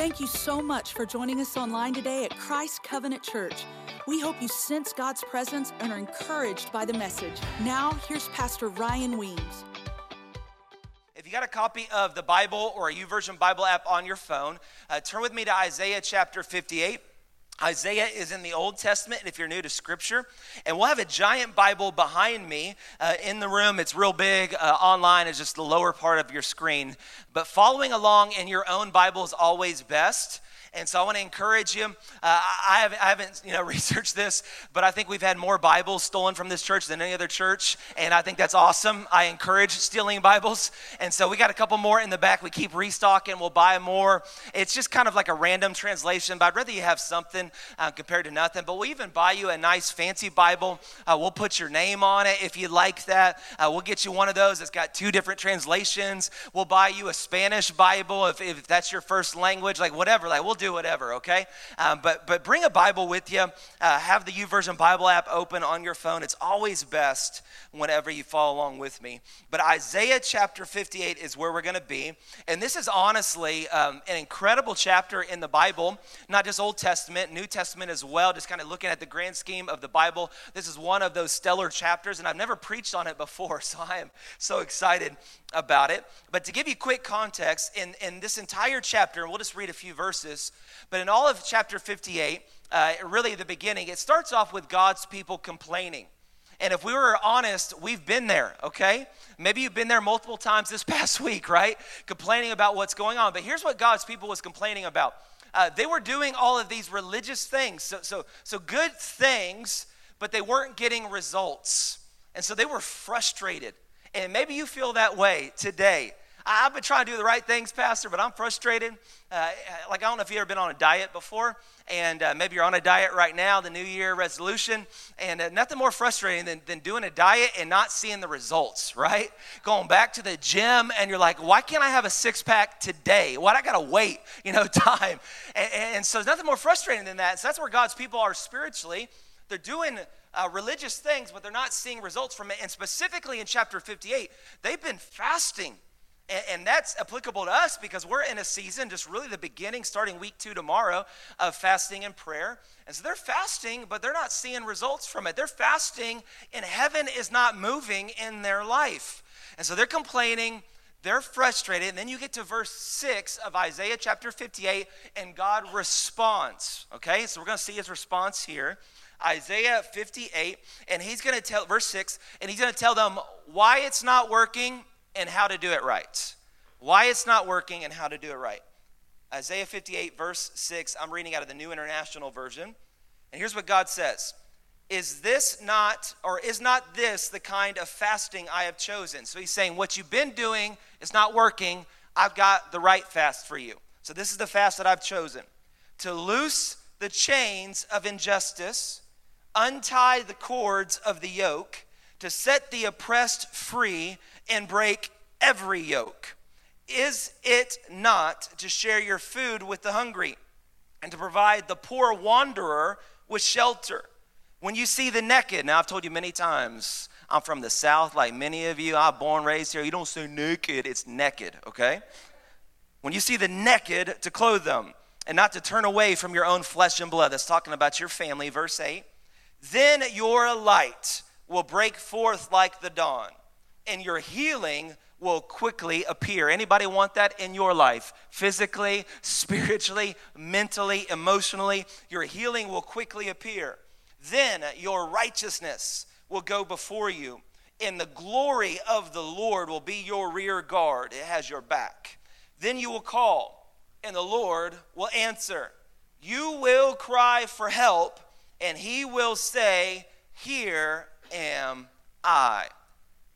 Thank you so much for joining us online today at Christ Covenant Church. We hope you sense God's presence and are encouraged by the message. Now, here's Pastor Ryan Weems. If you got a copy of the Bible or a YouVersion Bible app on your phone, turn with me to Isaiah chapter 58. Isaiah is in the Old Testament, if you're new to Scripture. And we'll have a giant Bible behind me in the room. It's real big. Online is just the lower part of your screen. But following along in your own Bible is always best. And so I want to encourage you. I haven't researched this, but I think we've had more Bibles stolen from this church than any other church, and I think that's awesome. I encourage stealing Bibles. And so we got a couple more in the back. We keep restocking. We'll buy more. It's just kind of like a random translation, but I'd rather you have something compared to nothing. But we'll even buy you a nice fancy Bible. We'll put your name on it if you like that. We'll get you one of those that's got two different translations. We'll buy you a Spanish Bible if that's your first language, like whatever. Like we'll do whatever, okay? But bring a Bible with you. Have the YouVersion Bible app open on your phone. It's always best whenever you follow along with me. But Isaiah chapter 58 is where we're going to be. And this is honestly an incredible chapter in the Bible, not just Old Testament, New Testament as well, just kind of looking at the grand scheme of the Bible. This is one of those stellar chapters, and I've never preached on it before, so I am so excited about it. But to give you quick context, in this entire chapter, and we'll just read a few verses, but in all of chapter 58, really the beginning, it starts off with God's people complaining. And if we were honest, we've been there, okay? Maybe you've been there multiple times this past week, right? Complaining about what's going on. But here's what God's people was complaining about. They were doing all of these religious things, so good things, but they weren't getting results. And so they were frustrated. And maybe you feel that way today. I've been trying to do the right things, Pastor, but I'm frustrated. I don't know if you've ever been on a diet before, and maybe you're on a diet right now, the New Year resolution, and nothing more frustrating than doing a diet and not seeing the results, right? Going back to the gym, and you're like, why can't I have a six-pack today? Why do I got to wait, time? And so there's nothing more frustrating than that. So that's where God's people are spiritually. They're doing religious things, but they're not seeing results from it. And specifically in chapter 58, they've been fasting. And that's applicable to us because we're in a season, just really the beginning, starting week 2 tomorrow, of fasting and prayer. And so they're fasting, but they're not seeing results from it. They're fasting, and heaven is not moving in their life. And so they're complaining, they're frustrated. And then you get to verse 6 of Isaiah chapter 58, and God responds. Okay, so we're going to see his response here. Isaiah 58, and he's going to tell, verse 6, and he's going to tell them why it's not working and how to do it right. Why it's not working and how to do it right. Isaiah 58 verse 6, I'm reading out of the New International Version. And here's what God says. Is not this the kind of fasting I have chosen? So he's saying, what you've been doing is not working. I've got the right fast for you. So this is the fast that I've chosen. To loose the chains of injustice, untie the cords of the yoke, to set the oppressed free and break every yoke. Is it not to share your food with the hungry and to provide the poor wanderer with shelter? When you see the naked, now I've told you many times, I'm from the South, like many of you, I'm born, raised here. You don't say naked, it's naked, okay? When you see the naked, to clothe them and not to turn away from your own flesh and blood. That's talking about your family, verse 8. Then your light will break forth like the dawn, and your healing will quickly appear. Anybody want that in your life? Physically, spiritually, mentally, emotionally, your healing will quickly appear. Then your righteousness will go before you, and the glory of the Lord will be your rear guard. It has your back. Then you will call, and the Lord will answer. You will cry for help, and he will say, "Here am I."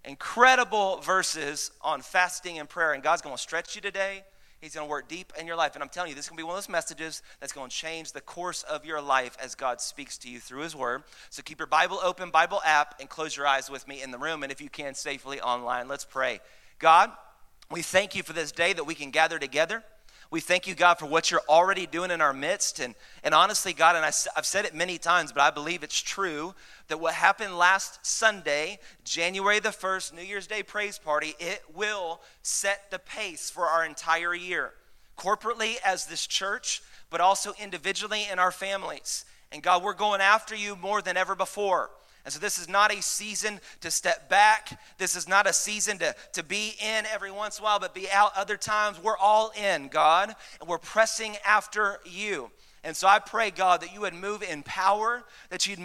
Incredible verses on fasting and prayer, and God's going to stretch you today. He's going to work deep in your life, and I'm telling you, this is going to be one of those messages that's going to change the course of your life as God speaks to you through his word. So keep your Bible open, Bible app, and close your eyes with me in the room, and if you can, safely online. Let's pray. God, we thank you for this day that we can gather together. We thank you, God, for what you're already doing in our midst. And honestly, God, and I've said it many times, but I believe it's true that what happened last Sunday, January the 1st, New Year's Day praise party, it will set the pace for our entire year. corporately as this church, but also individually in our families. And God, we're going after you more than ever before. And so this is not a season to step back. This is not a season to be in every once in a while, but be out other times. We're all in, God, and we're pressing after you. And so I pray, God, that you would move in power, that you'd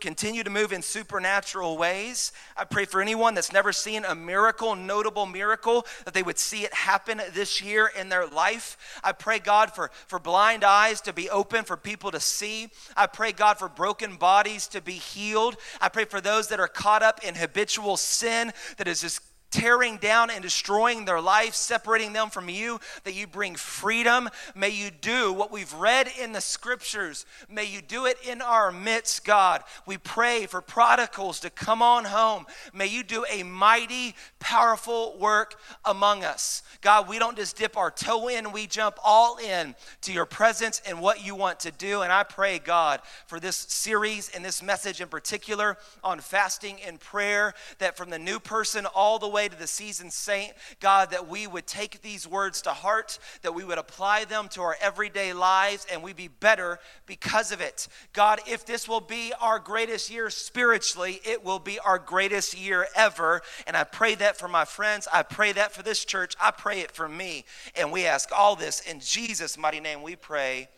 continue to move in supernatural ways. I pray for anyone that's never seen a miracle, notable miracle, that they would see it happen this year in their life. I pray, God, for blind eyes to be open, for people to see. I pray, God, for broken bodies to be healed. I pray for those that are caught up in habitual sin that is just tearing down and destroying their life, separating them from you, that you bring freedom. May you do what we've read in the scriptures. May you do it in our midst, God. We pray for prodigals to come on home. May you do a mighty, powerful work among us. God, we don't just dip our toe in, we jump all in to your presence and what you want to do. And I pray, God, for this series and this message in particular on fasting and prayer, that from the new person all the way to the seasoned saint, God, that we would take these words to heart, that we would apply them to our everyday lives, and we'd be better because of it. God, if this will be our greatest year spiritually, it will be our greatest year ever. And I pray that for my friends. I pray that for this church. I pray it for me. And we ask all this in Jesus' mighty name we pray.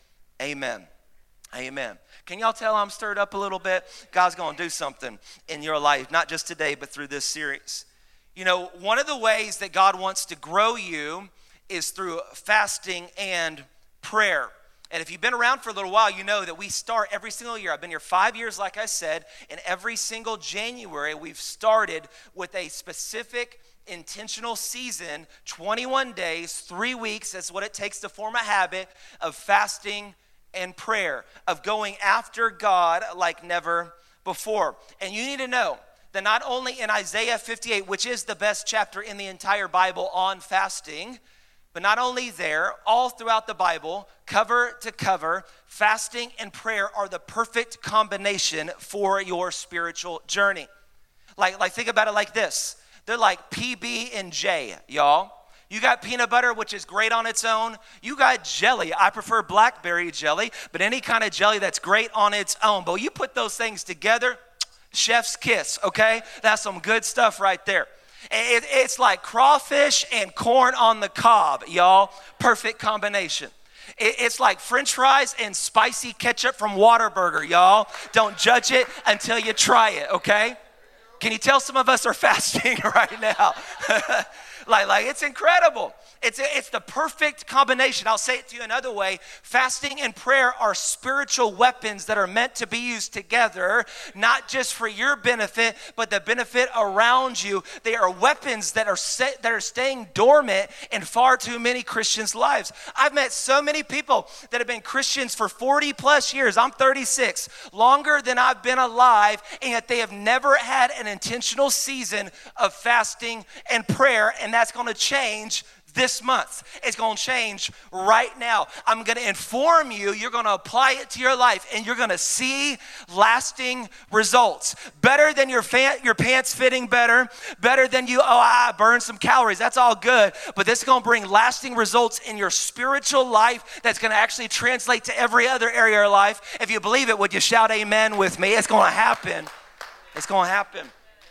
Amen. Amen. Can y'all tell I'm stirred up a little bit? God's going to do something in your life, not just today, but through this series. You know, one of the ways that God wants to grow you is through fasting and prayer. And if you've been around for a little while, you know that we start every single year. I've been here 5 years, like I said, and every single January we've started with a specific intentional season, 21 days, 3 weeks. That's what it takes to form a habit of fasting and prayer, of going after God like never before. And you need to know that not only in Isaiah 58, which is the best chapter in the entire Bible on fasting, but not only there, all throughout the Bible, cover to cover, fasting and prayer are the perfect combination for your spiritual journey. Like think about it like this. They're like PB and J, y'all. You got peanut butter, which is great on its own. You got jelly. I prefer blackberry jelly, but any kind of jelly that's great on its own. But you put those things together, chef's kiss, okay? That's some good stuff right there. It's like crawfish and corn on the cob, y'all. Perfect combination. It's like French fries and spicy ketchup from Whataburger, y'all. Don't judge it until you try it, okay? Can you tell some of us are fasting right now? Like it's incredible. It's the perfect combination. I'll say it to you another way. Fasting and prayer are spiritual weapons that are meant to be used together, not just for your benefit, but the benefit around you. They are weapons that are staying dormant in far too many Christians' lives. I've met so many people that have been Christians for 40 plus years. I'm 36, longer than I've been alive, and yet they have never had an intentional season of fasting and prayer, and that's going to change this month. It's going to change right now. I'm going to inform you. You're going to apply it to your life, and you're going to see lasting results. Better than your pants fitting better than you, I burned some calories. That's all good, but this is going to bring lasting results in your spiritual life that's going to actually translate to every other area of life. If you believe it, would you shout amen with me? It's going to happen. It's going to happen.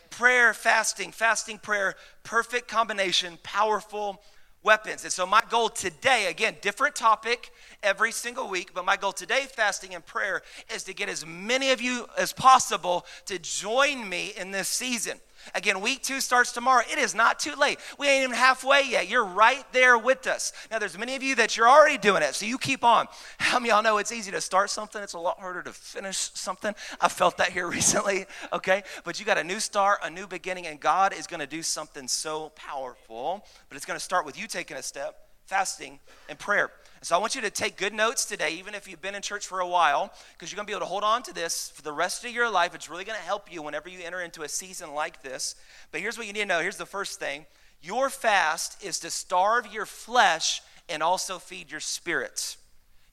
Prayer, fasting, prayer, perfect combination, powerful weapons. And so my goal today, again, different topic every single week, but my goal today, fasting and prayer, is to get as many of you as possible to join me in this season. Again, week 2 starts tomorrow. It is not too late. We ain't even halfway yet. You're right there with us. Now, there's many of you that you're already doing it, so you keep on. How many of y'all know it's easy to start something? It's a lot harder to finish something. I felt that here recently, okay? But you got a new start, a new beginning, and God is going to do something so powerful. But it's going to start with you taking a step, fasting, and prayer. So I want you to take good notes today, even if you've been in church for a while, because you're going to be able to hold on to this for the rest of your life. It's really going to help you whenever you enter into a season like this. But here's what you need to know. Here's the first thing. Your fast is to starve your flesh and also feed your spirit.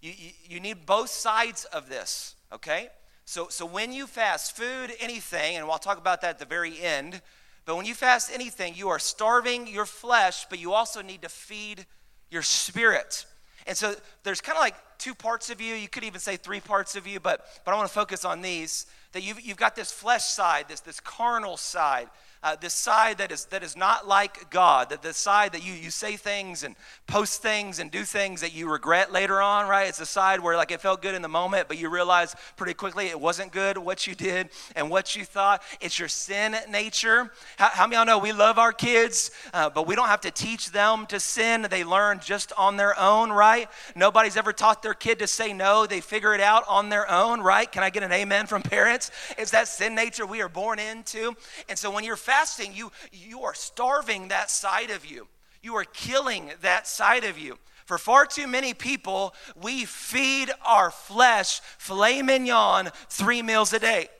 You need both sides of this, okay? So when you fast food, anything, and we'll talk about that at the very end, but when you fast anything, you are starving your flesh, but you also need to feed your spirit. And so there's kind of like two parts of you. You could even say three parts of you, but I want to focus on these. That you've got this flesh side, this carnal side, this side that is not like God, that the side that you say things and post things and do things that you regret later on, right? It's the side where like it felt good in the moment, but you realize pretty quickly it wasn't good what you did and what you thought. It's your sin nature. How many of y'all know we love our kids, but we don't have to teach them to sin. They learn just on their own, right? Nobody's ever taught their kid to say no. They figure it out on their own, right? Can I get an amen from parents? It's that sin nature we are born into. And so when you're fasting, you are starving that side of you. You are killing that side of you. For far too many people, we feed our flesh filet mignon 3 meals a day.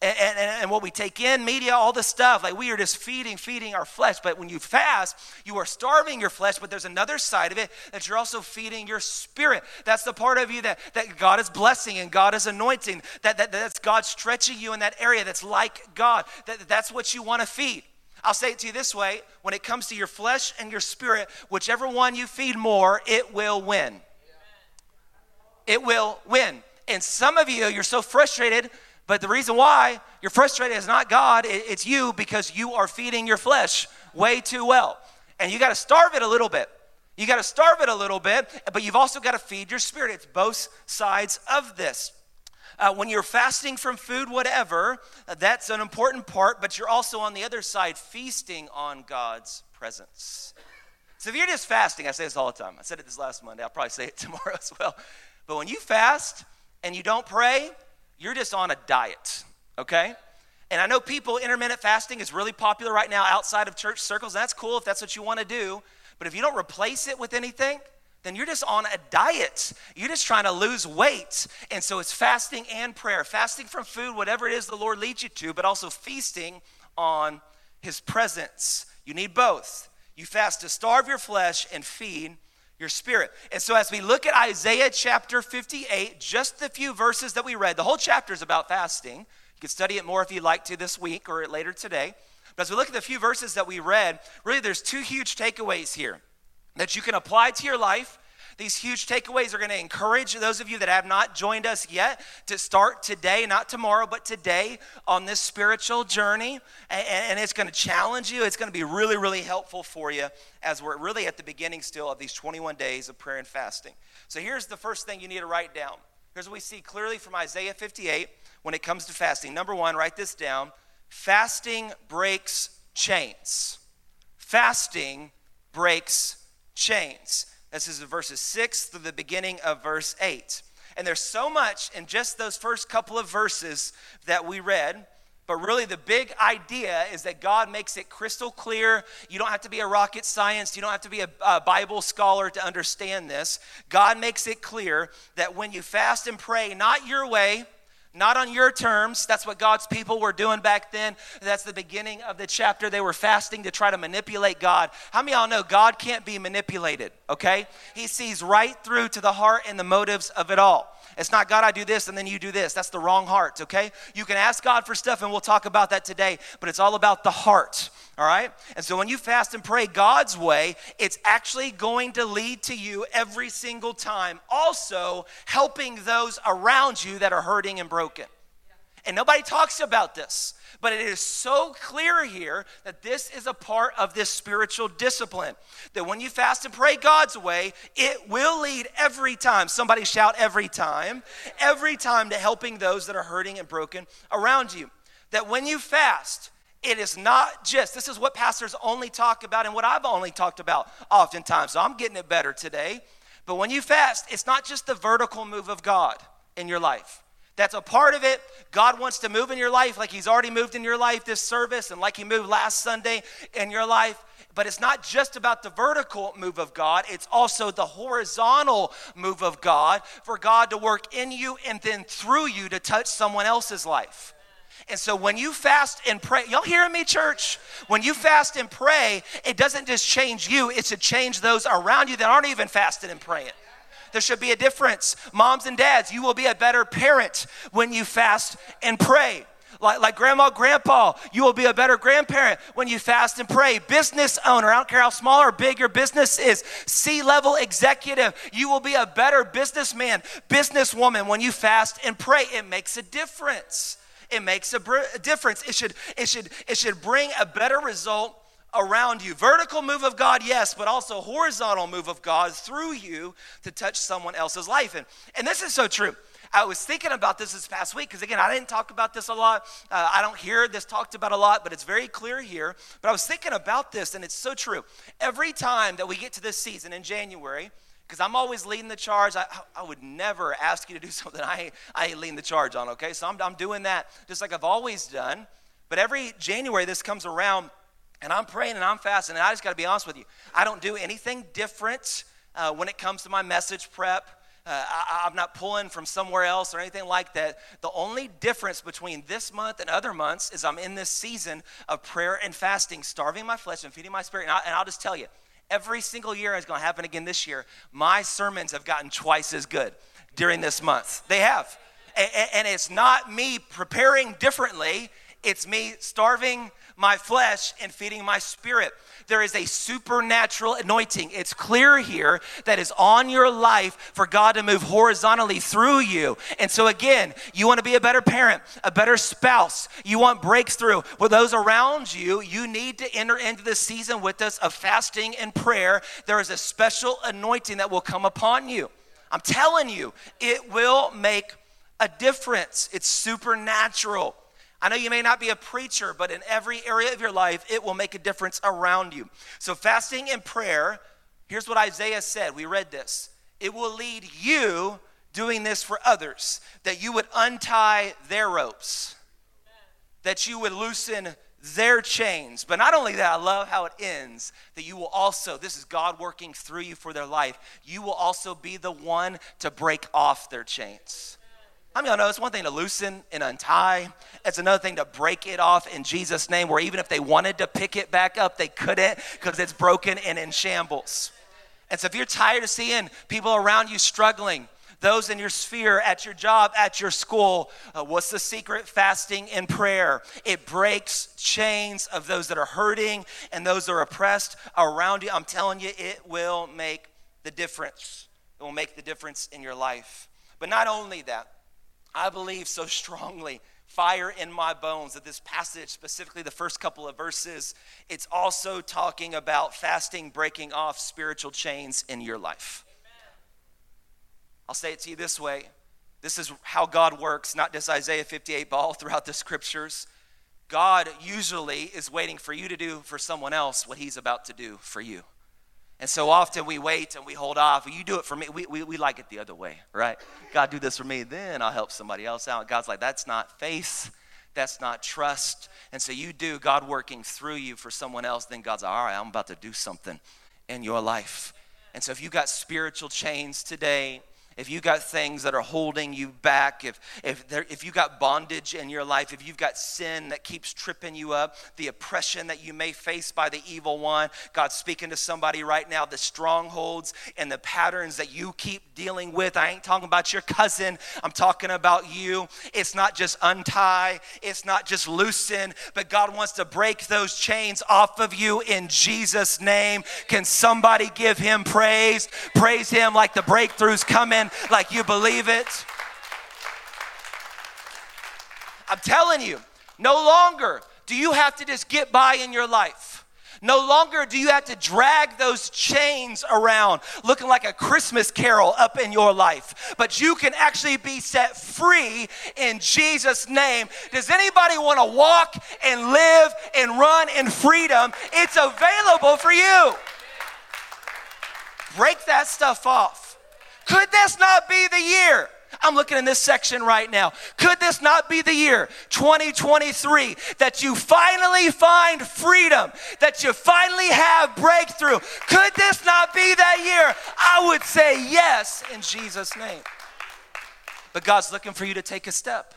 And what we take in, media, all the stuff, like we are just feeding our flesh. But when you fast, you are starving your flesh, but there's another side of it that you're also feeding your spirit. That's the part of you that God is blessing and God is anointing. That's God stretching you in that area that's like God. That's what you want to feed. I'll say it to you this way. When it comes to your flesh and your spirit, whichever one you feed more, it will win. It will win. And some of you, you're so frustrated. But the reason why you're frustrated is not God, it's you, because you are feeding your flesh way too well. And you got to starve it a little bit. You got to starve it a little bit, but you've also got to feed your spirit. It's both sides of this. When you're fasting from food, whatever, that's an important part, but you're also on the other side feasting on God's presence. So if you're just fasting, I say this all the time. I said it this last Monday. I'll probably say it tomorrow as well. But when you fast and you don't pray, you're just on a diet, okay? And I know people, intermittent fasting is really popular right now outside of church circles. And that's cool if that's what you want to do. But if you don't replace it with anything, then you're just on a diet. You're just trying to lose weight. And so it's fasting and prayer. Fasting from food, whatever it is the Lord leads you to, but also feasting on his presence. You need both. You fast to starve your flesh and feed your spirit. And so as we look at Isaiah chapter 58, just the few verses that we read, the whole chapter is about fasting. You can study it more if you'd like to this week or later today. But as we look at the few verses that we read, really there's two huge takeaways here that you can apply to your life. These huge takeaways are going to encourage those of you that have not joined us yet to start today, not tomorrow, but today on this spiritual journey. And it's going to challenge you. It's going to be really, really helpful for you as we're really at the beginning still of these 21 days of prayer and fasting. So here's the first thing you need to write down. Here's what we see clearly from Isaiah 58 when it comes to fasting. Number one, write this down. Fasting breaks chains. Fasting breaks chains. This is verses 6 through the beginning of verse 8. And there's so much in just those first couple of verses that we read. But really the big idea is that God makes it crystal clear. You don't have to be a rocket science. You don't have to be a Bible scholar to understand this. God makes it clear that when you fast and pray, not your way, not on your terms. That's what God's people were doing back then. That's the beginning of the chapter. They were fasting to try to manipulate God. How many of y'all know God can't be manipulated, okay? He sees right through to the heart and the motives of it all. It's not, God, I do this, and then you do this. That's the wrong heart, okay? You can ask God for stuff, and we'll talk about that today, but it's all about the heart, all right? And so when you fast and pray God's way, it's actually going to lead to you every single time, also helping those around you that are hurting and broken. And nobody talks about this, but it is so clear here that this is a part of this spiritual discipline, that when you fast and pray God's way, it will lead every time. Somebody shout every time to helping those that are hurting and broken around you. That when you fast, it is not just, this is what pastors only talk about and what I've only talked about oftentimes, so I'm getting it better today. But when you fast, it's not just the vertical move of God in your life. That's a part of it. God wants to move in your life like he's already moved in your life this service and like he moved last Sunday in your life. But it's not just about the vertical move of God. It's also the horizontal move of God for God to work in you and then through you to touch someone else's life. And so when you fast and pray, y'all hearing me, church? When you fast and pray, it doesn't just change you. It should change those around you that aren't even fasting and praying. There should be a difference. Moms and dads, you will be a better parent when you fast and pray. Like grandma, grandpa, you will be a better grandparent when you fast and pray. Business owner, I don't care how small or big your business is. C-level executive, you will be a better businessman, businesswoman when you fast and pray. It makes a difference. It makes a difference. It should bring a better result around you. Vertical move of God, yes, but also horizontal move of God through you to touch someone else's life. And this is so true. I was thinking about this past week because, again, I didn't talk about this a lot. I don't hear this talked about a lot, but it's very clear here. But I was thinking about this, and it's so true. Every time that we get to this season in January, because I'm always leading the charge. I would never ask you to do something I ain't leading the charge on, okay? So I'm doing that just like I've always done. But every January this comes around, and I'm praying and I'm fasting, and I just got to be honest with you. I don't do anything different when it comes to my message prep. I'm not pulling from somewhere else or anything like that. The only difference between this month and other months is I'm in this season of prayer and fasting, starving my flesh and feeding my spirit. And I'll just tell you, every single year, it's going to happen again this year, my sermons have gotten twice as good during this month. They have. And it's not me preparing differently. It's me starving my flesh and feeding my spirit. There is a supernatural anointing. It's clear here that is on your life for God to move horizontally through you. And so again, you want to be a better parent, a better spouse. You want breakthrough with those around you. You need to enter into this season with us of fasting and prayer. There is a special anointing that will come upon you. I'm telling you, it will make a difference. It's supernatural. I know you may not be a preacher, but in every area of your life, it will make a difference around you. So fasting and prayer, here's what Isaiah said. We read this. It will lead you doing this for others, that you would untie their ropes, that you would loosen their chains. But not only that, I love how it ends, that you will also, this is God working through you for their life, you will also be the one to break off their chains. I mean, I know it's one thing to loosen and untie. It's another thing to break it off in Jesus' name, where even if they wanted to pick it back up, they couldn't because it's broken and in shambles. And so if you're tired of seeing people around you struggling, those in your sphere, at your job, at your school, what's the secret? Fasting and prayer. It breaks chains of those that are hurting and those that are oppressed around you. I'm telling you, it will make the difference. It will make the difference in your life. But not only that, I believe so strongly, fire in my bones, that this passage, specifically the first couple of verses, it's also talking about fasting, breaking off spiritual chains in your life. Amen. I'll say it to you this way. This is how God works, not just Isaiah 58, but all throughout the scriptures. God usually is waiting for you to do for someone else what he's about to do for you. And so often we wait and we hold off. You do it for me. We like it the other way, right? God, do this for me, then I'll help somebody else out. God's like, that's not faith. That's not trust. And so you do God working through you for someone else. Then God's like, all right, I'm about to do something in your life. And so if you got spiritual chains today, if you got things that are holding you back, if you got bondage in your life, if you've got sin that keeps tripping you up, the oppression that you may face by the evil one, God's speaking to somebody right now, the strongholds and the patterns that you keep dealing with. I ain't talking about your cousin. I'm talking about you. It's not just untie. It's not just loosen, but God wants to break those chains off of you in Jesus' name. Can somebody give him praise? Praise him like the breakthrough's coming, like you believe it. I'm telling you, no longer do you have to just get by in your life. No longer do you have to drag those chains around looking like a Christmas carol up in your life, but you can actually be set free in Jesus' name. Does anybody want to walk and live and run in freedom? It's available for you. Break that stuff off. Could this not be the year? I'm looking in this section right now. Could this not be the year, 2023, that you finally find freedom, that you finally have breakthrough? Could this not be that year? I would say yes in Jesus' name. But God's looking for you to take a step.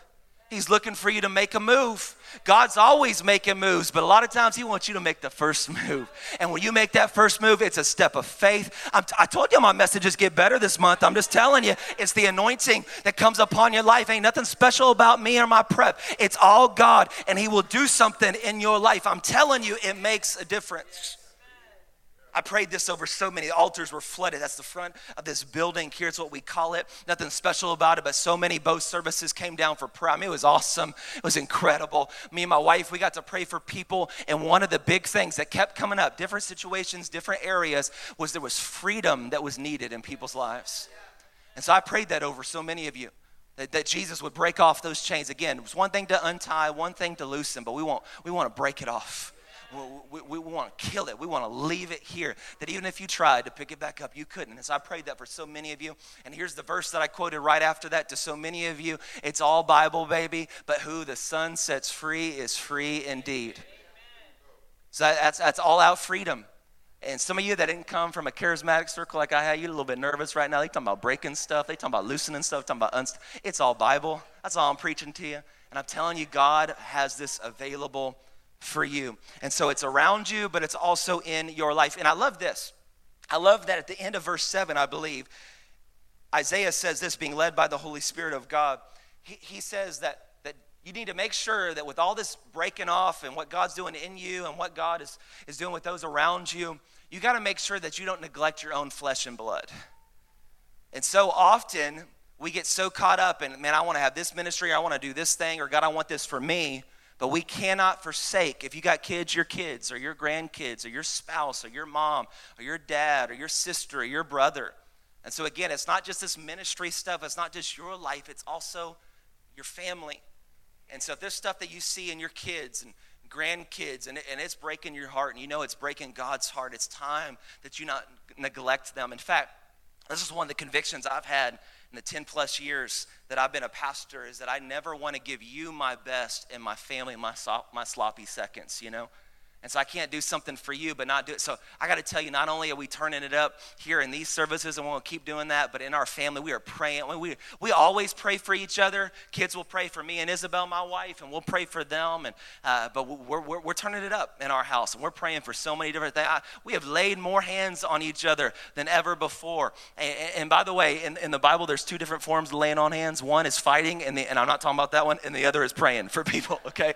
He's looking for you to make a move. God's always making moves, but a lot of times he wants you to make the first move. And when you make that first move, it's a step of faith. I told you my messages get better this month. I'm just telling you, it's the anointing that comes upon your life. Ain't nothing special about me or my prep. It's all God, and he will do something in your life. I'm telling you, it makes a difference. I prayed this over so many. The altars were flooded. That's the front of this building. Here's what we call it. Nothing special about it, but so many both services came down for prayer. I mean, it was awesome. It was incredible. Me and my wife, we got to pray for people. And one of the big things that kept coming up, different situations, different areas, was there was freedom that was needed in people's lives. And so I prayed that over so many of you, that Jesus would break off those chains. Again, it was one thing to untie, one thing to loosen, but we want to break it off. We want to kill it. We want to leave it here, that even if you tried to pick it back up, you couldn't. And so I prayed that for so many of you. And here's the verse that I quoted right after that to so many of you. It's all Bible, baby, but who the Son sets free is free indeed. So that's all out freedom. And some of you that didn't come from a charismatic circle like I had, you're a little bit nervous right now. They talking about breaking stuff. They talking about loosening stuff. Talking about it's all Bible. That's all I'm preaching to you. And I'm telling you, God has this available for you. And so it's around you, but it's also in your life. And I love this. I love that at the end of verse 7, I believe, Isaiah says this, being led by the Holy Spirit of God. He says that you need to make sure that with all this breaking off and what God's doing in you and what God is doing with those around you, you got to make sure that you don't neglect your own flesh and blood. And so often we get so caught up in, man, I want to have this ministry, I want to do this thing, or God, I want this for me. But we cannot forsake, if you got kids, your kids or your grandkids or your spouse or your mom or your dad or your sister or your brother. And so again, it's not just this ministry stuff. It's not just your life. It's also your family. And so if there's stuff that you see in your kids and grandkids and it's breaking your heart, and you know it's breaking God's heart, it's time that you not neglect them. In fact, this is one of the convictions I've had in the 10 plus years that I've been a pastor, is that I never want to give you my best and my family my sloppy seconds, you know? And so I can't do something for you but not do it. So I got to tell you, not only are we turning it up here in these services, and we'll keep doing that, but in our family, we are praying. We always pray for each other. Kids will pray for me and Isabel, my wife, and we'll pray for them. And but we're turning it up in our house, and we're praying for so many different things. We have laid more hands on each other than ever before. And by the way, in the Bible, there's two different forms of laying on hands. One is fighting, and I'm not talking about that one, and the other is praying for people, okay?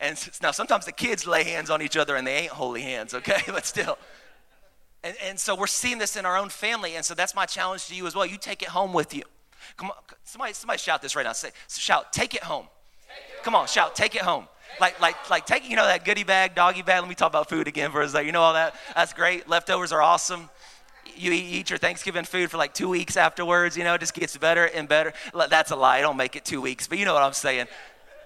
And now sometimes the kids lay hands on each other and they ain't holy hands, okay? But still. And so we're seeing this in our own family, and so that's my challenge to you as well. You take it home with you. Come on, somebody shout this right now. Say, shout, take it home. Take it Come home. On, shout, take it home. Take like taking, you know, that goodie bag, doggy bag. Let me talk about food again for a second. You know all that? That's great. Leftovers are awesome. You eat your Thanksgiving food for like 2 weeks afterwards, you know, it just gets better and better. That's a lie. Don't make it 2 weeks, but you know what I'm saying.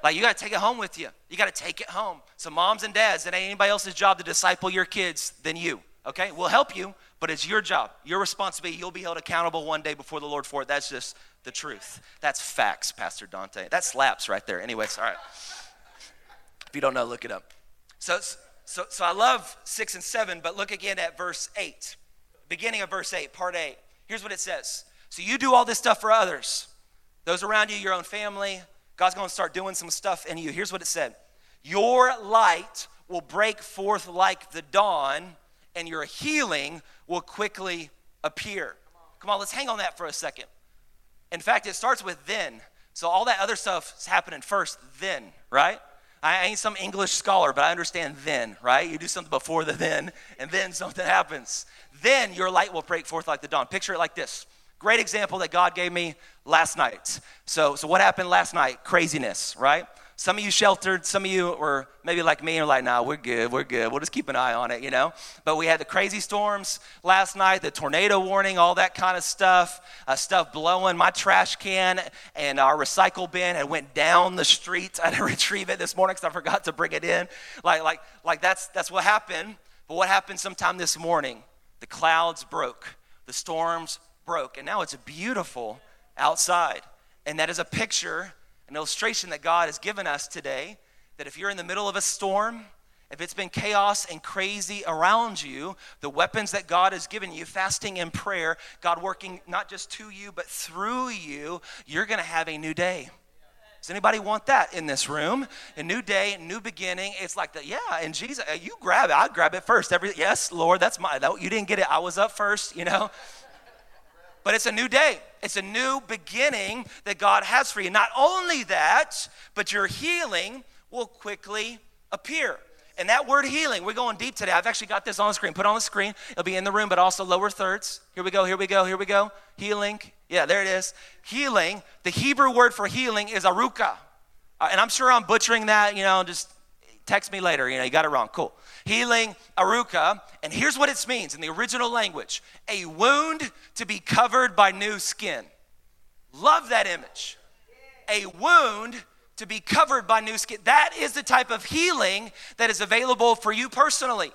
Like, you got to take it home with you. You got to take it home. So moms and dads, it ain't anybody else's job to disciple your kids than you, okay? We'll help you, but it's your job, your responsibility. You'll be held accountable one day before the Lord for it. That's just the truth. That's facts, Pastor Dante. That slaps right there. Anyways, all right. If you don't know, look it up. So I love 6 and 7, but look again at verse 8. Beginning of verse 8, part 8. Here's what it says. So you do all this stuff for others, those around you, your own family. God's going to start doing some stuff in you. Here's what it said. Your light will break forth like the dawn, and your healing will quickly appear. Come on, let's hang on that for a second. In fact, it starts with then. So all that other stuff is happening first, then, right? I ain't some English scholar, but I understand then, right? You do something before the then, and then something happens. Then your light will break forth like the dawn. Picture it like this. Great example that God gave me last night. So what happened last night? Craziness, right? Some of you sheltered. Some of you were maybe like me and were like, nah, we're good. We'll just keep an eye on it, you know? But we had the crazy storms last night, the tornado warning, all that kind of stuff, stuff blowing. My trash can and our recycle bin had went down the street. I had to retrieve it this morning because I forgot to bring it in. Like that's what happened. But what happened sometime this morning? The clouds broke. The storms broke, and now it's beautiful outside. And that is a picture, an illustration that God has given us today, that if you're in the middle of a storm, if it's been chaos and crazy around you, the weapons that God has given you, fasting and prayer, God working not just to you but through you, you're going to have a new day. Does anybody want that in this room? A new day, new beginning. It's like that. Yeah, and Jesus, you grab it. I grab it first. Yes, Lord, that's my. You didn't get it. I was up first, you know. But it's a new day. It's a new beginning that God has for you. Not only that, but your healing will quickly appear. And that word healing, we're going deep today. I've actually got this on the screen. Put it on the screen. It'll be in the room, but also lower thirds. Here we go, here we go, here we go. Healing. Yeah, there it is. Healing. The Hebrew word for healing is aruka. And I'm sure I'm butchering that, you know, just text me later. You know, you got it wrong. Cool. Healing, aruka. And here's what it means in the original language. A wound to be covered by new skin. Love that image. A wound to be covered by new skin. That is the type of healing that is available for you personally.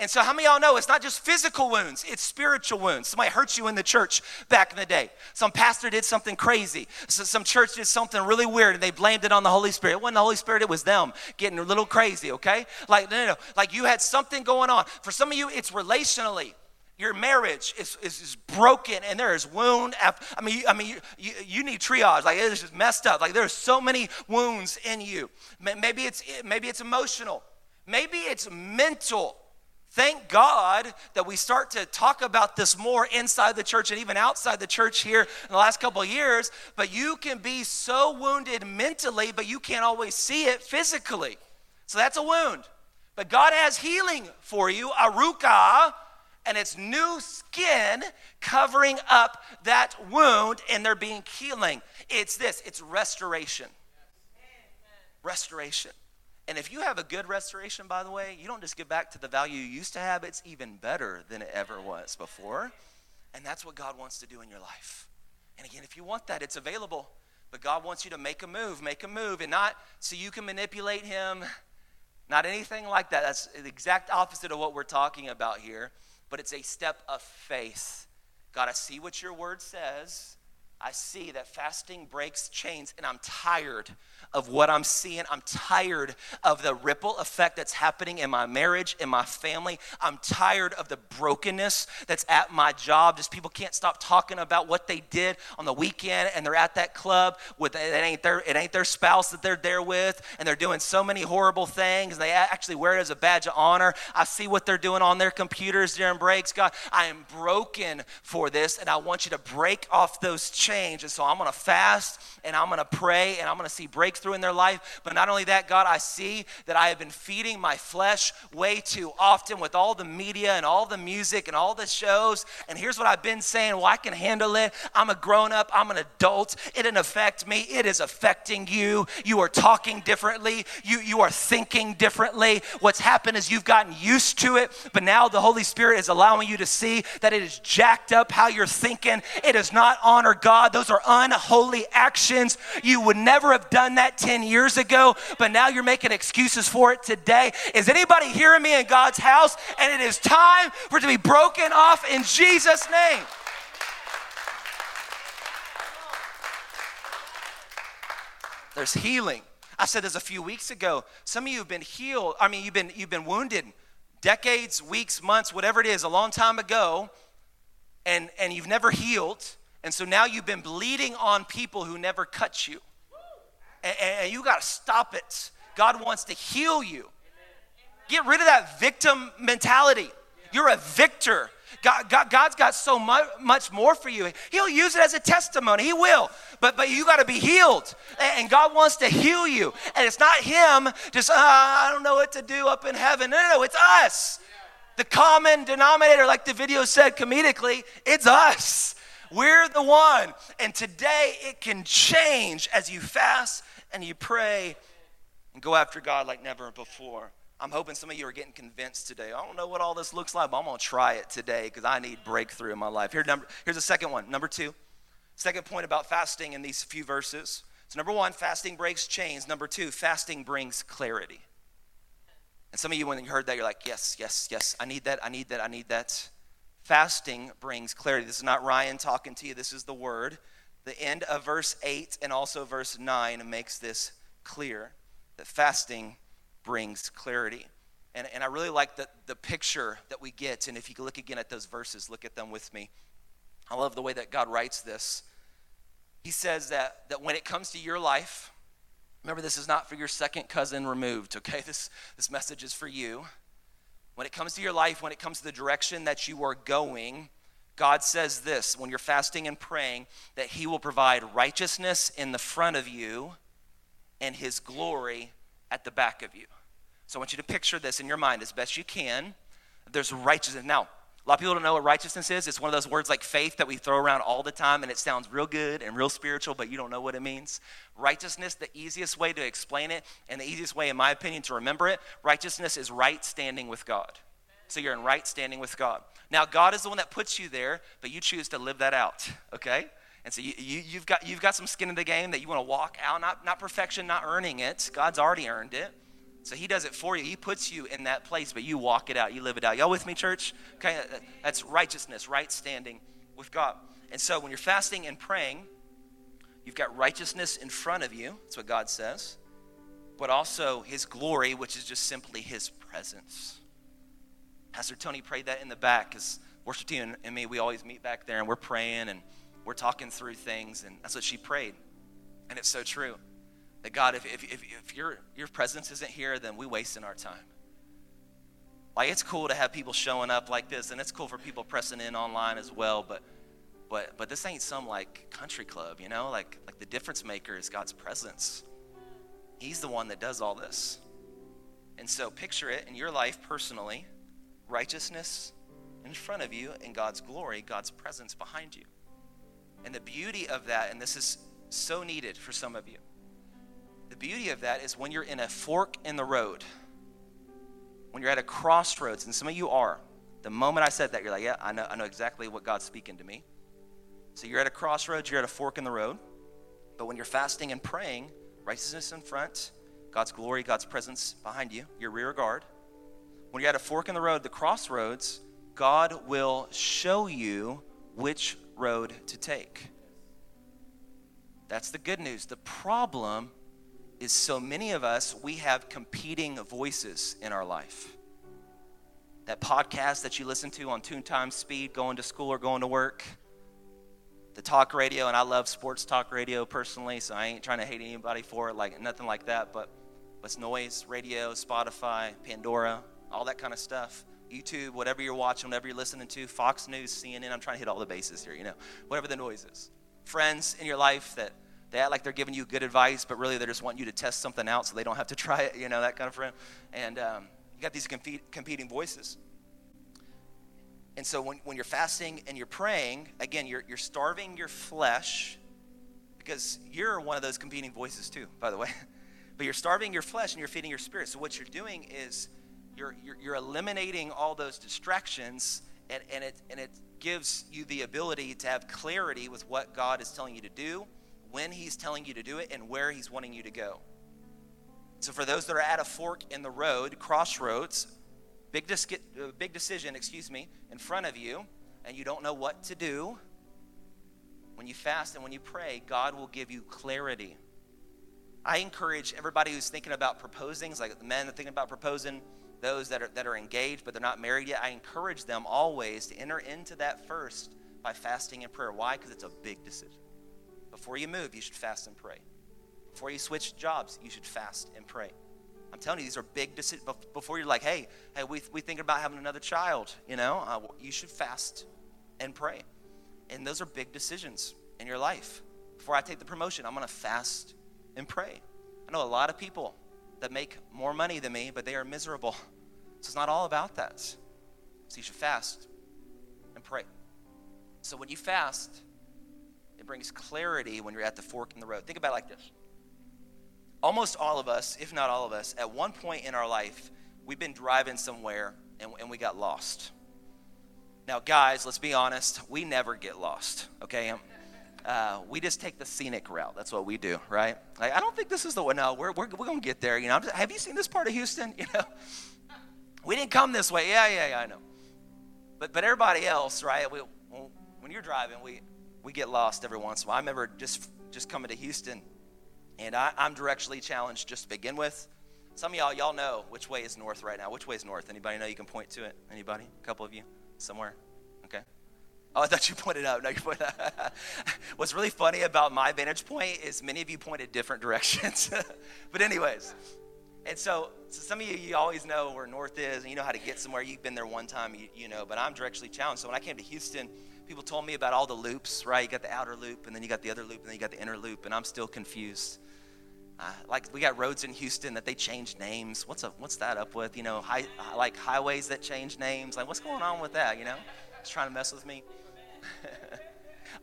And so how many of y'all know it's not just physical wounds, it's spiritual wounds. Somebody hurt you in the church back in the day. Some pastor did something crazy. So some church did something really weird and they blamed it on the Holy Spirit. It wasn't the Holy Spirit, it was them getting a little crazy, okay? Like, no. Like you had something going on. For some of you, it's relationally. Your marriage is broken, and there is wound. You need triage. Like it's just messed up. Like there's so many wounds in you. Maybe it's emotional. Maybe it's mental. Thank God that we start to talk about this more inside the church and even outside the church here in the last couple of years. But you can be so wounded mentally, but you can't always see it physically. So that's a wound. But God has healing for you. Aruka. And it's new skin covering up that wound and there being healing. It's this, it's restoration. Restoration. And if you have a good restoration, by the way, you don't just give back to the value you used to have, it's even better than it ever was before. And that's what God wants to do in your life. And again, if you want that, it's available. But God wants you to make a move, and not so you can manipulate him, not anything like that. That's the exact opposite of what we're talking about here. But it's a step of faith. God, I see what your word says. I see that fasting breaks chains, and I'm tired of what I'm seeing. I'm tired of the ripple effect that's happening in my marriage, in my family. I'm tired of the brokenness that's at my job. Just people can't stop talking about what they did on the weekend, and they're at that club with it ain't their spouse that they're there with, and they're doing so many horrible things. They actually wear it as a badge of honor. I see what they're doing on their computers during breaks. God, I am broken for this, and I want you to break off those chains. And so I'm going to fast and I'm going to pray and I'm going to see breakthrough in their life. But not only that, God, I see that I have been feeding my flesh way too often with all the media and all the music and all the shows. And here's what I've been saying. Well, I can handle it. I'm a grown up. I'm an adult. It didn't affect me. It is affecting you. You are talking differently. You are thinking differently. What's happened is you've gotten used to it. But now the Holy Spirit is allowing you to see that it is jacked up how you're thinking. It does not honor God. Those are unholy actions. You would never have done that 10 years ago, but now you're making excuses for it today. Is anybody hearing me in God's house? And it is time for it to be broken off in Jesus' name. There's healing. I said this a few weeks ago. Some of you have been healed. I mean, you've been wounded decades, weeks, months, whatever it is, a long time ago, and you've never healed. And so now you've been bleeding on people who never cut you. And you got to stop it. God wants to heal you. Get rid of that victim mentality. You're a victor. God's got so much more for you. He'll use it as a testimony. He will. But you got to be healed. And God wants to heal you. And it's not him just, I don't know what to do up in heaven. No, it's us. The common denominator, like the video said comedically, it's us. We're the one. And today it can change as you fast and you pray and go after God like never before. I'm hoping some of you are getting convinced today. I don't know what all this looks like, but I'm going to try it today because I need breakthrough in my life. Here's the second one. Number two. Second point about fasting in these few verses. So number one, fasting breaks chains. Number two, fasting brings clarity. And some of you, when you heard that, you're like, yes. I need that. Fasting brings clarity. This is not Ryan talking to you. This is the word. The end of verse 8 and also verse 9 makes this clear, that fasting brings clarity. And I really like the picture that we get. And if you look again at those verses, look at them with me. I love the way that God writes this. He says that when it comes to your life, Remember, this is not for your second cousin removed, okay? This message is for you. When it comes to your life, when it comes to the direction that you are going, God says this, when you're fasting and praying, that he will provide righteousness in the front of you and his glory at the back of you. So I want you to picture this in your mind as best you can. There's righteousness. Now, a lot of people don't know what righteousness is. It's one of those words like faith that we throw around all the time, and it sounds real good and real spiritual, but you don't know what it means. Righteousness, the easiest way to explain it, and the easiest way, in my opinion, to remember it, righteousness is right standing with God. So you're in right standing with God. Now, God is the one that puts you there, but you choose to live that out, okay? And so you've got some skin in the game that you want to walk out, not perfection, not earning it. God's already earned it. So he does it for you. He puts you in that place, but you walk it out. You live it out. Y'all with me, church? Okay, that's righteousness, right standing with God. And so when you're fasting and praying, you've got righteousness in front of you. That's what God says. But also his glory, which is just simply his presence. Pastor Tony prayed that in the back because worship team and me, we always meet back there, and we're praying, and we're talking through things, and that's what she prayed. And it's so true. That God, if your presence isn't here, then we're wasting our time. Like, it's cool to have people showing up like this, and it's cool for people pressing in online as well, but this ain't some like country club, you know? Like the difference maker is God's presence. He's the one that does all this. And so picture it in your life personally, righteousness in front of you and God's glory, God's presence behind you. And the beauty of that, and this is so needed for some of you, the beauty of that is when you're in a fork in the road, when you're at a crossroads, and some of you are, the moment I said that, you're like, yeah, I know exactly what God's speaking to me. So you're at a crossroads, you're at a fork in the road, but when you're fasting and praying, righteousness in front, God's glory, God's presence behind you, your rear guard. When you're at a fork in the road, the crossroads, God will show you which road to take. That's the good news. The problem is so many of us, we have competing voices in our life. That podcast that you listen to on 2 times speed, going to school or going to work. The talk radio, and I love sports talk radio personally, so I ain't trying to hate anybody for it, like nothing like that, but what's noise, radio, Spotify, Pandora, all that kind of stuff. YouTube, whatever you're watching, whatever you're listening to, Fox News, CNN, I'm trying to hit all the bases here, you know, whatever the noise is. Friends in your life that they act like they're giving you good advice, but really they just want you to test something out so they don't have to try it, you know, that kind of friend. And you got these competing voices. And so when you're fasting and you're praying, again, you're starving your flesh, because you're one of those competing voices too, by the way. But you're starving your flesh and you're feeding your spirit. So what you're doing is you're eliminating all those distractions, and it gives you the ability to have clarity with what God is telling you to do, when he's telling you to do it, and where he's wanting you to go. So for those that are at a fork in the road, crossroads, big decision, in front of you, and you don't know what to do, when you fast and when you pray, God will give you clarity. I encourage everybody who's thinking about proposing, like the men that are thinking about proposing, those that are engaged but they're not married yet, I encourage them always to enter into that first by fasting and prayer. Why? Because it's a big decision. Before you move, you should fast and pray. Before you switch jobs, you should fast and pray. I'm telling you, these are big decisions. Before you're like, hey, we thinking about having another child, you know, you should fast and pray. And those are big decisions in your life. Before I take the promotion, I'm going to fast and pray. I know a lot of people that make more money than me, but they are miserable. So it's not all about that. So you should fast and pray. So when you fast, it brings clarity when you're at the fork in the road. Think about it like this. Almost all of us, if not all of us, at one point in our life, we've been driving somewhere and we got lost. Now, guys, let's be honest. We never get lost, okay? We just take the scenic route. That's what we do, right? Like, I don't think this is the one. No, we're going to get there. You know, have you seen this part of Houston? You know, we didn't come this way. Yeah, I know. But everybody else, right? When you're driving, we get lost every once in a while. I remember just coming to Houston, and I'm directionally challenged just to begin with. Some of y'all know which way is north right now. Which way is north? Anybody know? You can point to it. Anybody? A couple of you? Somewhere? Okay. Oh, I thought you pointed up. No, you pointed up. What's really funny about my vantage point is many of you pointed different directions. But anyways, and so some of you always know where north is, and you know how to get somewhere. You've been there one time, you know, but I'm directionally challenged. So when I came to Houston, people told me about all the loops, right? You got the outer loop, and then you got the other loop, and then you got the inner loop, and I'm still confused. Like we got roads in Houston that they changed names. What's that up with? You know, like highways that change names. Like what's going on with that, you know? It's trying to mess with me.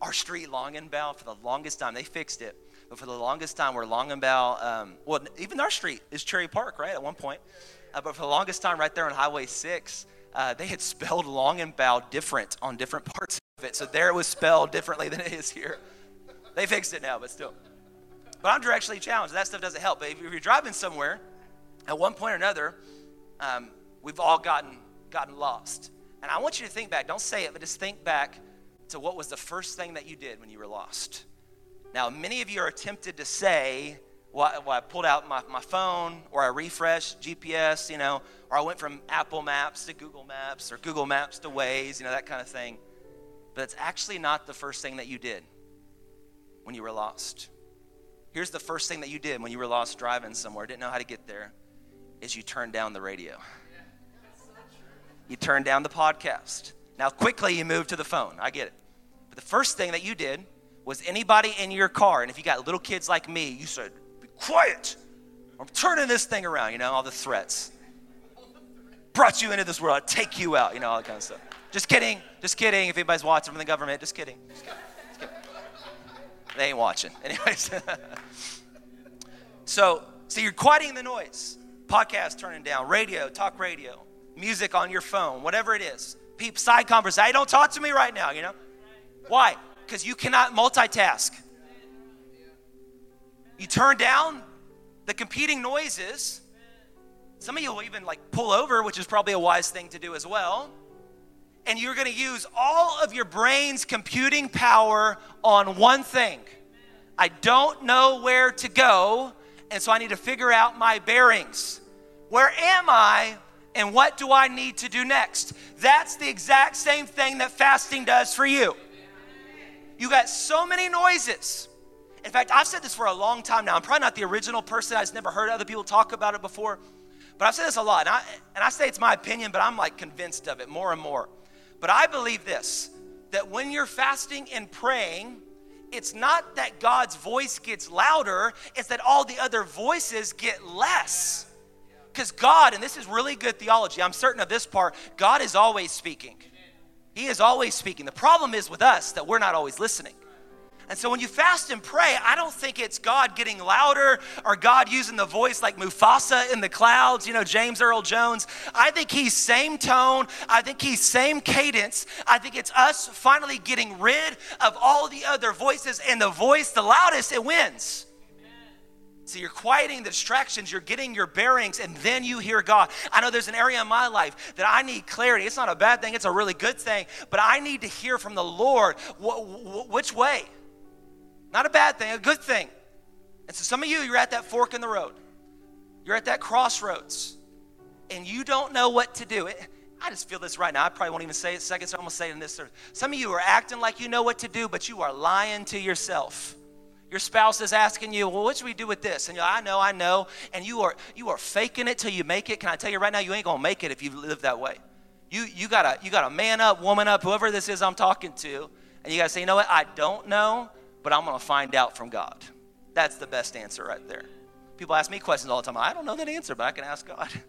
Our street, Longenbell, for the longest time, they fixed it. But for the longest time, we're Longenbell, well, even our street is Cherry Park, right, at one point. But for the longest time, right there on Highway 6, they had spelled Longenbell different on different parts of it. So there it was spelled differently than it is here. They fixed it now, but still. But I'm directionally challenged. That stuff doesn't help. But if you're driving somewhere, at one point or another, we've all gotten lost. And I want you to think back. Don't say it, but just think back to what was the first thing that you did when you were lost. Now, many of you are tempted to say, well, I pulled out my phone, or I refreshed GPS, you know, or I went from Apple Maps to Google Maps, or Google Maps to Waze, you know, that kind of thing. But it's actually not the first thing that you did when you were lost. Here's the first thing that you did when you were lost driving somewhere, didn't know how to get there, is you turned down the radio. You turned down the podcast. Now, quickly, you moved to the phone. I get it. But the first thing that you did was anybody in your car, and if you got little kids like me, you said, be quiet. I'm turning this thing around, you know, all the threats. Brought you into this world. I'll take you out, you know, all that kind of stuff. Just kidding. Just kidding. If anybody's watching from the government, just kidding. Just kidding. They ain't watching. Anyways. So you're quieting the noise. Podcast turning down. Radio, talk radio. Music on your phone. Whatever it is. Peep, side conversation. Hey, don't talk to me right now, you know. Why? Because you cannot multitask. You turn down the competing noises. Some of you will even like pull over, which is probably a wise thing to do as well. And you're going to use all of your brain's computing power on one thing. I don't know where to go, and so I need to figure out my bearings. Where am I, and what do I need to do next? That's the exact same thing that fasting does for you. You got so many noises. In fact, I've said this for a long time now. I'm probably not the original person. I've never heard other people talk about it before. But I've said this a lot, and I say it's my opinion, but I'm like convinced of it more and more. But I believe this, that when you're fasting and praying, it's not that God's voice gets louder, it's that all the other voices get less. Because God, and this is really good theology, I'm certain of this part, God is always speaking. He is always speaking. The problem is with us that we're not always listening. And so when you fast and pray, I don't think it's God getting louder or God using the voice like Mufasa in the clouds, you know, James Earl Jones. I think he's same tone. I think he's same cadence. I think it's us finally getting rid of all the other voices, and the voice, the loudest, it wins. So you're quieting the distractions, you're getting your bearings, and then you hear God. I know there's an area in my life that I need clarity. It's not a bad thing, it's a really good thing, but I need to hear from the Lord which way. Not a bad thing, a good thing. And so some of you, you're at that fork in the road. You're at that crossroads, and you don't know what to do. I just feel this right now. I probably won't even say it second, so I'm going to say it in this service. Some of you are acting like you know what to do, but you are lying to yourself. Your spouse is asking you, well, what should we do with this? And you're like, I know. And you are faking it till you make it. Can I tell you right now, you ain't going to make it if you live that way. You gotta man up, woman up, whoever this is I'm talking to. And you got to say, you know what? I don't know, but I'm going to find out from God. That's the best answer right there. People ask me questions all the time. I don't know that answer, but I can ask God. You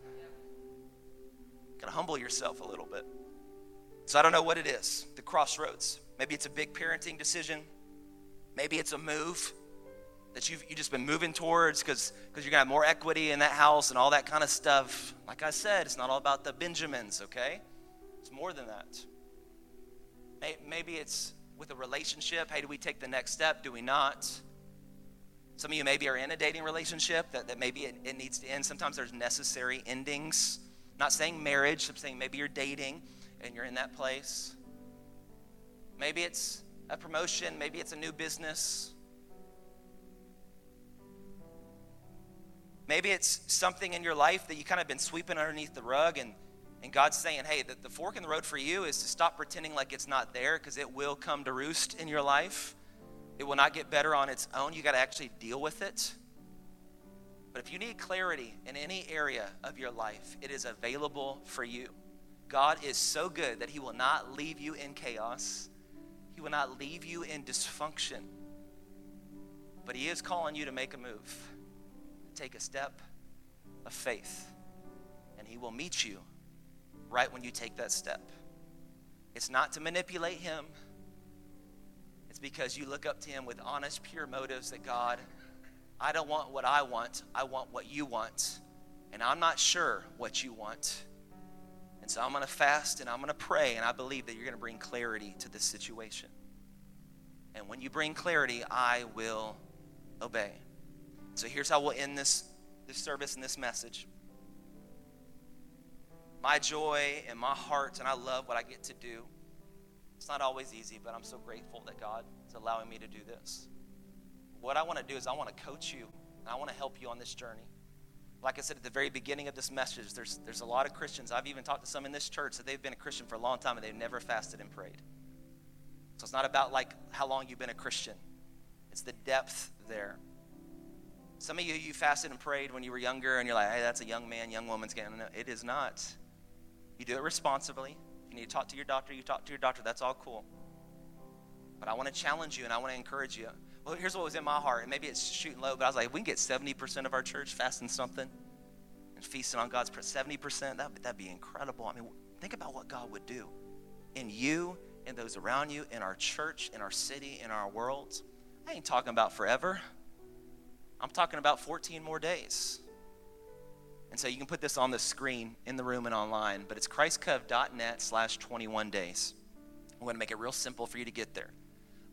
got to humble yourself a little bit. So I don't know what it is, the crossroads. Maybe it's a big parenting decision. Maybe it's a move that you've just been moving towards because you're going to have more equity in that house and all that kind of stuff. Like I said, it's not all about the Benjamins, okay? It's more than that. Maybe it's with a relationship. Hey, do we take the next step? Do we not? Some of you maybe are in a dating relationship that maybe it needs to end. Sometimes there's necessary endings. I'm not saying marriage. I'm saying maybe you're dating and you're in that place. Maybe it's a promotion, maybe it's a new business. Maybe it's something in your life that you kind of been sweeping underneath the rug, and And God's saying, hey, the fork in the road for you is to stop pretending like it's not there, because it will come to roost in your life. It will not get better on its own. You got to actually deal with it. But if you need clarity in any area of your life, it is available for you. God is so good that he will not leave you in chaos. He will not leave you in dysfunction. But he is calling you to make a move, take a step of faith, and he will meet you right when you take that step. It's not to manipulate him. It's because you look up to him with honest, pure motives that, God, I don't want what I want. I want what you want. And I'm not sure what you want. And so I'm going to fast and I'm going to pray. And I believe that you're going to bring clarity to this situation. And when you bring clarity, I will obey. So here's how we'll end this service and this message. My joy and my heart, and I love what I get to do. It's not always easy, but I'm so grateful that God is allowing me to do this. What I want to do is I want to coach you, and I want to help you on this journey. Like I said at the very beginning of this message, there's a lot of Christians. I've even talked to some in this church that they've been a Christian for a long time, and they've never fasted and prayed. So it's not about like how long you've been a Christian. It's the depth there. Some of you fasted and prayed when you were younger, and you're like, hey, that's a young man, young woman's game. No, it is not. You do it responsibly. If you need to talk to your doctor, you talk to your doctor. That's all cool. But I want to challenge you, and I want to encourage you. Well, here's what was in my heart, and maybe it's shooting low, but I was like, if we can get 70% of our church fasting something and feasting on God's presence, 70%, that'd be incredible. I mean, think about what God would do in you, in those around you, in our church, in our city, in our world. I ain't talking about forever. I'm talking about 14 more days. And so you can put this on the screen in the room and online, but it's ChristCove.net/21 days. I'm going to make it real simple for you to get there.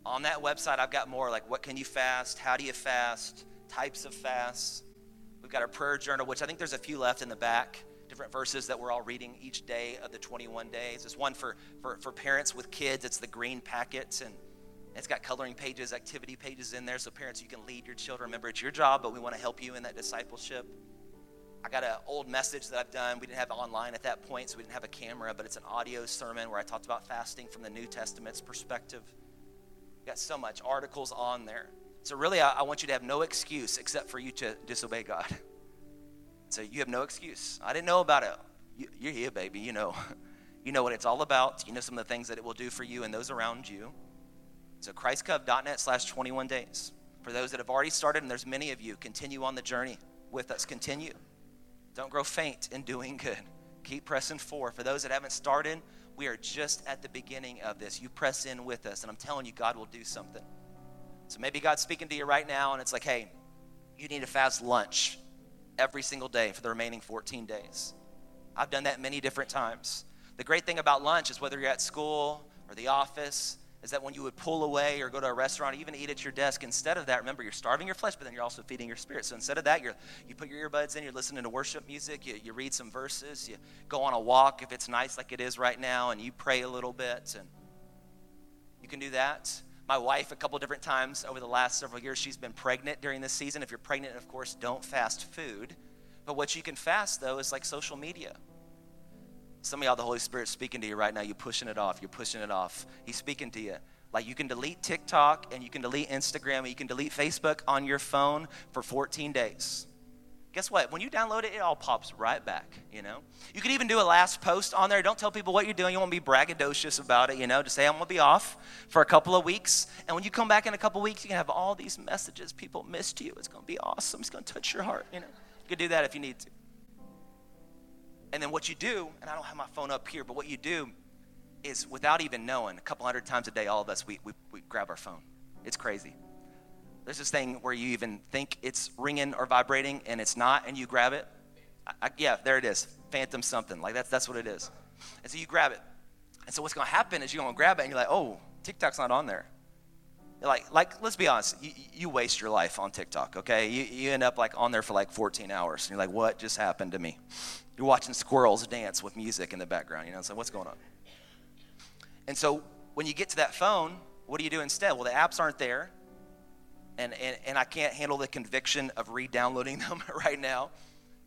On that website, I've got more like what can you fast, how do you fast, types of fasts. We've got a prayer journal, which I think there's a few left in the back, different verses that we're all reading each day of the 21 days. There's one for parents with kids. It's the green packets, and it's got coloring pages, activity pages in there. So parents, you can lead your children. Remember, it's your job, but we want to help you in that discipleship. I got an old message that I've done. We didn't have it online at that point, so we didn't have a camera, but it's an audio sermon where I talked about fasting from the New Testament's perspective. Got so much articles on there. So really, I want you to have no excuse except for you to disobey God. So you have no excuse. I didn't know about it. You're here, baby. You know. You know what it's all about. You know some of the things that it will do for you and those around you. So ChristCove.net/21 days. For those that have already started, and there's many of you, continue on the journey with us. Continue. Don't grow faint in doing good. Keep pressing forward. For those that haven't started, we are just at the beginning of this. You press in with us, and I'm telling you, God will do something. So maybe God's speaking to you right now, and it's like, hey, you need to fast lunch every single day for the remaining 14 days. I've done that many different times. The great thing about lunch is whether you're at school or the office is that when you would pull away or go to a restaurant, even eat at your desk, instead of that, remember, you're starving your flesh, but then you're also feeding your spirit. So instead of that, you put your earbuds in, you're listening to worship music, you read some verses, you go on a walk if it's nice like it is right now, and you pray a little bit, and you can do that. My wife, a couple different times over the last several years, she's been pregnant during this season. If you're pregnant, of course, don't fast food. But what you can fast, though, is like social media. Some of y'all, the Holy Spirit's speaking to you right now. You're pushing it off. You're pushing it off. He's speaking to you. Like you can delete TikTok and you can delete Instagram and you can delete Facebook on your phone for 14 days. Guess what? When you download it, it all pops right back, you know. You can even do a last post on there. Don't tell people what you're doing. You won't be braggadocious about it, you know. Just say, I'm going to be off for a couple of weeks. And when you come back in a couple of weeks, you can have all these messages. People missed you. It's going to be awesome. It's going to touch your heart, you know. You can do that if you need to. And then what you do, and I don't have my phone up here, but what you do is without even knowing, a couple hundred times a day, all of us, we grab our phone. It's crazy. There's this thing where you even think it's ringing or vibrating, and it's not, and you grab it. Yeah, there it is, phantom something. Like that's what it is. And so you grab it. And so what's going to happen is you're going to grab it, and you're like, oh, TikTok's not on there. Like, let's be honest, you waste your life on TikTok, okay? You end up like on there for like 14 hours, and you're like, what just happened to me? You're watching squirrels dance with music in the background, you know, so what's going on? And so when you get to that phone, what do you do instead? Well, the apps aren't there, and I can't handle the conviction of re-downloading them right now,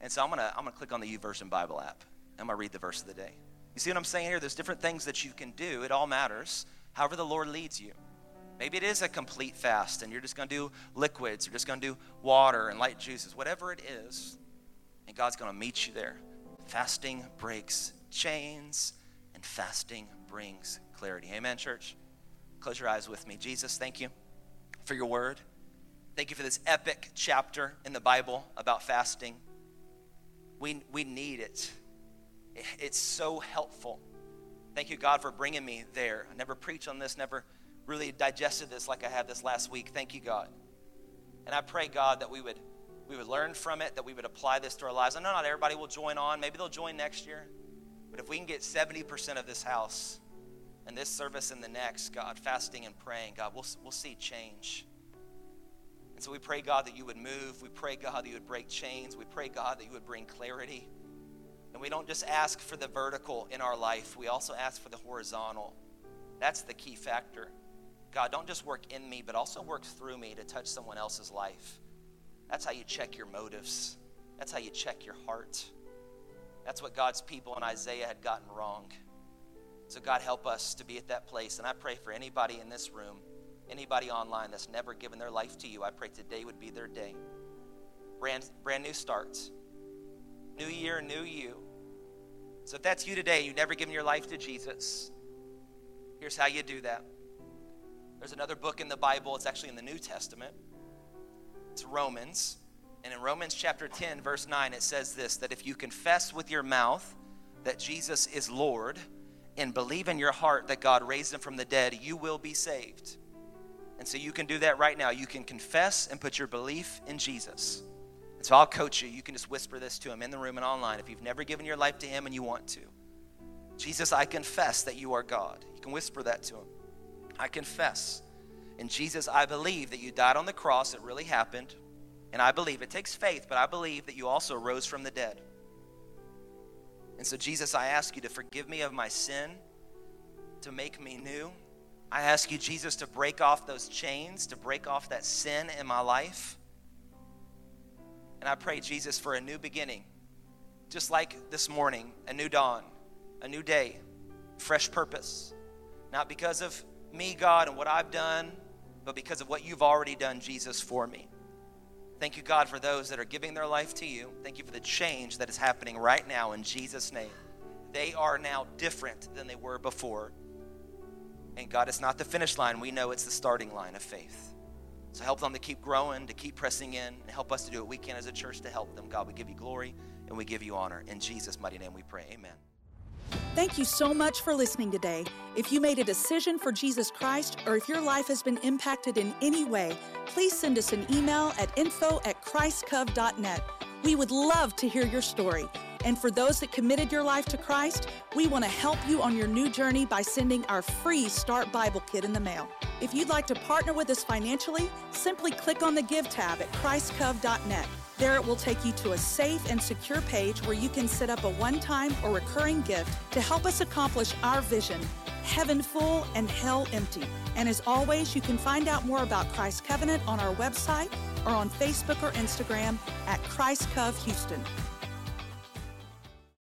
and so I'm gonna click on the YouVersion Bible app, I'm going to read the verse of the day. You see what I'm saying here? There's different things that you can do. It all matters. However the Lord leads you. Maybe it is a complete fast and you're just going to do liquids. You're just going to do water and light juices, whatever it is. And God's going to meet you there. Fasting breaks chains and fasting brings clarity. Amen, church. Close your eyes with me. Jesus, thank you for your word. Thank you for this epic chapter in the Bible about fasting. We need it. It's so helpful. Thank you, God, for bringing me there. I never preached on this, never really digested this like I had this last week. Thank you, God. And I pray, God, that we would learn from it, that we would apply this to our lives. I know not everybody will join on. Maybe they'll join next year. But if we can get 70% of this house and this service and the next, God, fasting and praying, God, we'll see change. And so we pray, God, that you would move. We pray, God, that you would break chains. We pray, God, that you would bring clarity. And we don't just ask for the vertical in our life. We also ask for the horizontal. That's the key factor. God, don't just work in me, but also work through me to touch someone else's life. That's how you check your motives. That's how you check your heart. That's what God's people in Isaiah had gotten wrong. So God, help us to be at that place. And I pray for anybody in this room, anybody online that's never given their life to you, I pray today would be their day. Brand new starts. New year, new you. So if that's you today, you've never given your life to Jesus, here's how you do that. There's another book in the Bible. It's actually in the New Testament. It's Romans. And in Romans chapter 10, verse 9, it says this, that if you confess with your mouth that Jesus is Lord and believe in your heart that God raised him from the dead, you will be saved. And so you can do that right now. You can confess and put your belief in Jesus. And so I'll coach you. You can just whisper this to him in the room and online if you've never given your life to him and you want to. Jesus, I confess that you are God. You can whisper that to him. I confess. And Jesus, I believe that you died on the cross. It really happened. And I believe. It takes faith, but I believe that you also rose from the dead. And so Jesus, I ask you to forgive me of my sin, to make me new. I ask you, Jesus, to break off those chains, to break off that sin in my life. And I pray, Jesus, for a new beginning, just like this morning, a new dawn, a new day, fresh purpose, not because of me, God, and what I've done, but because of what you've already done, Jesus, for me. Thank you, God, for those that are giving their life to you. Thank you for the change that is happening right now in Jesus' name. They are now different than they were before. And God, it's not the finish line. We know it's the starting line of faith. So help them to keep growing, to keep pressing in, and help us to do what we can as a church to help them. God, we give you glory and we give you honor. In Jesus' mighty name we pray, amen. Thank you so much for listening today. If you made a decision for Jesus Christ or if your life has been impacted in any way, please send us an email at info@ChristCove.net. We would love to hear your story. And for those that committed your life to Christ, we want to help you on your new journey by sending our free Start Bible Kit in the mail. If you'd like to partner with us financially, simply click on the Give tab at ChristCove.net. There it will take you to a safe and secure page where you can set up a one-time or recurring gift to help us accomplish our vision, heaven full and hell empty. And as always, you can find out more about Christ Covenant on our website or on Facebook or Instagram at ChristCove Houston.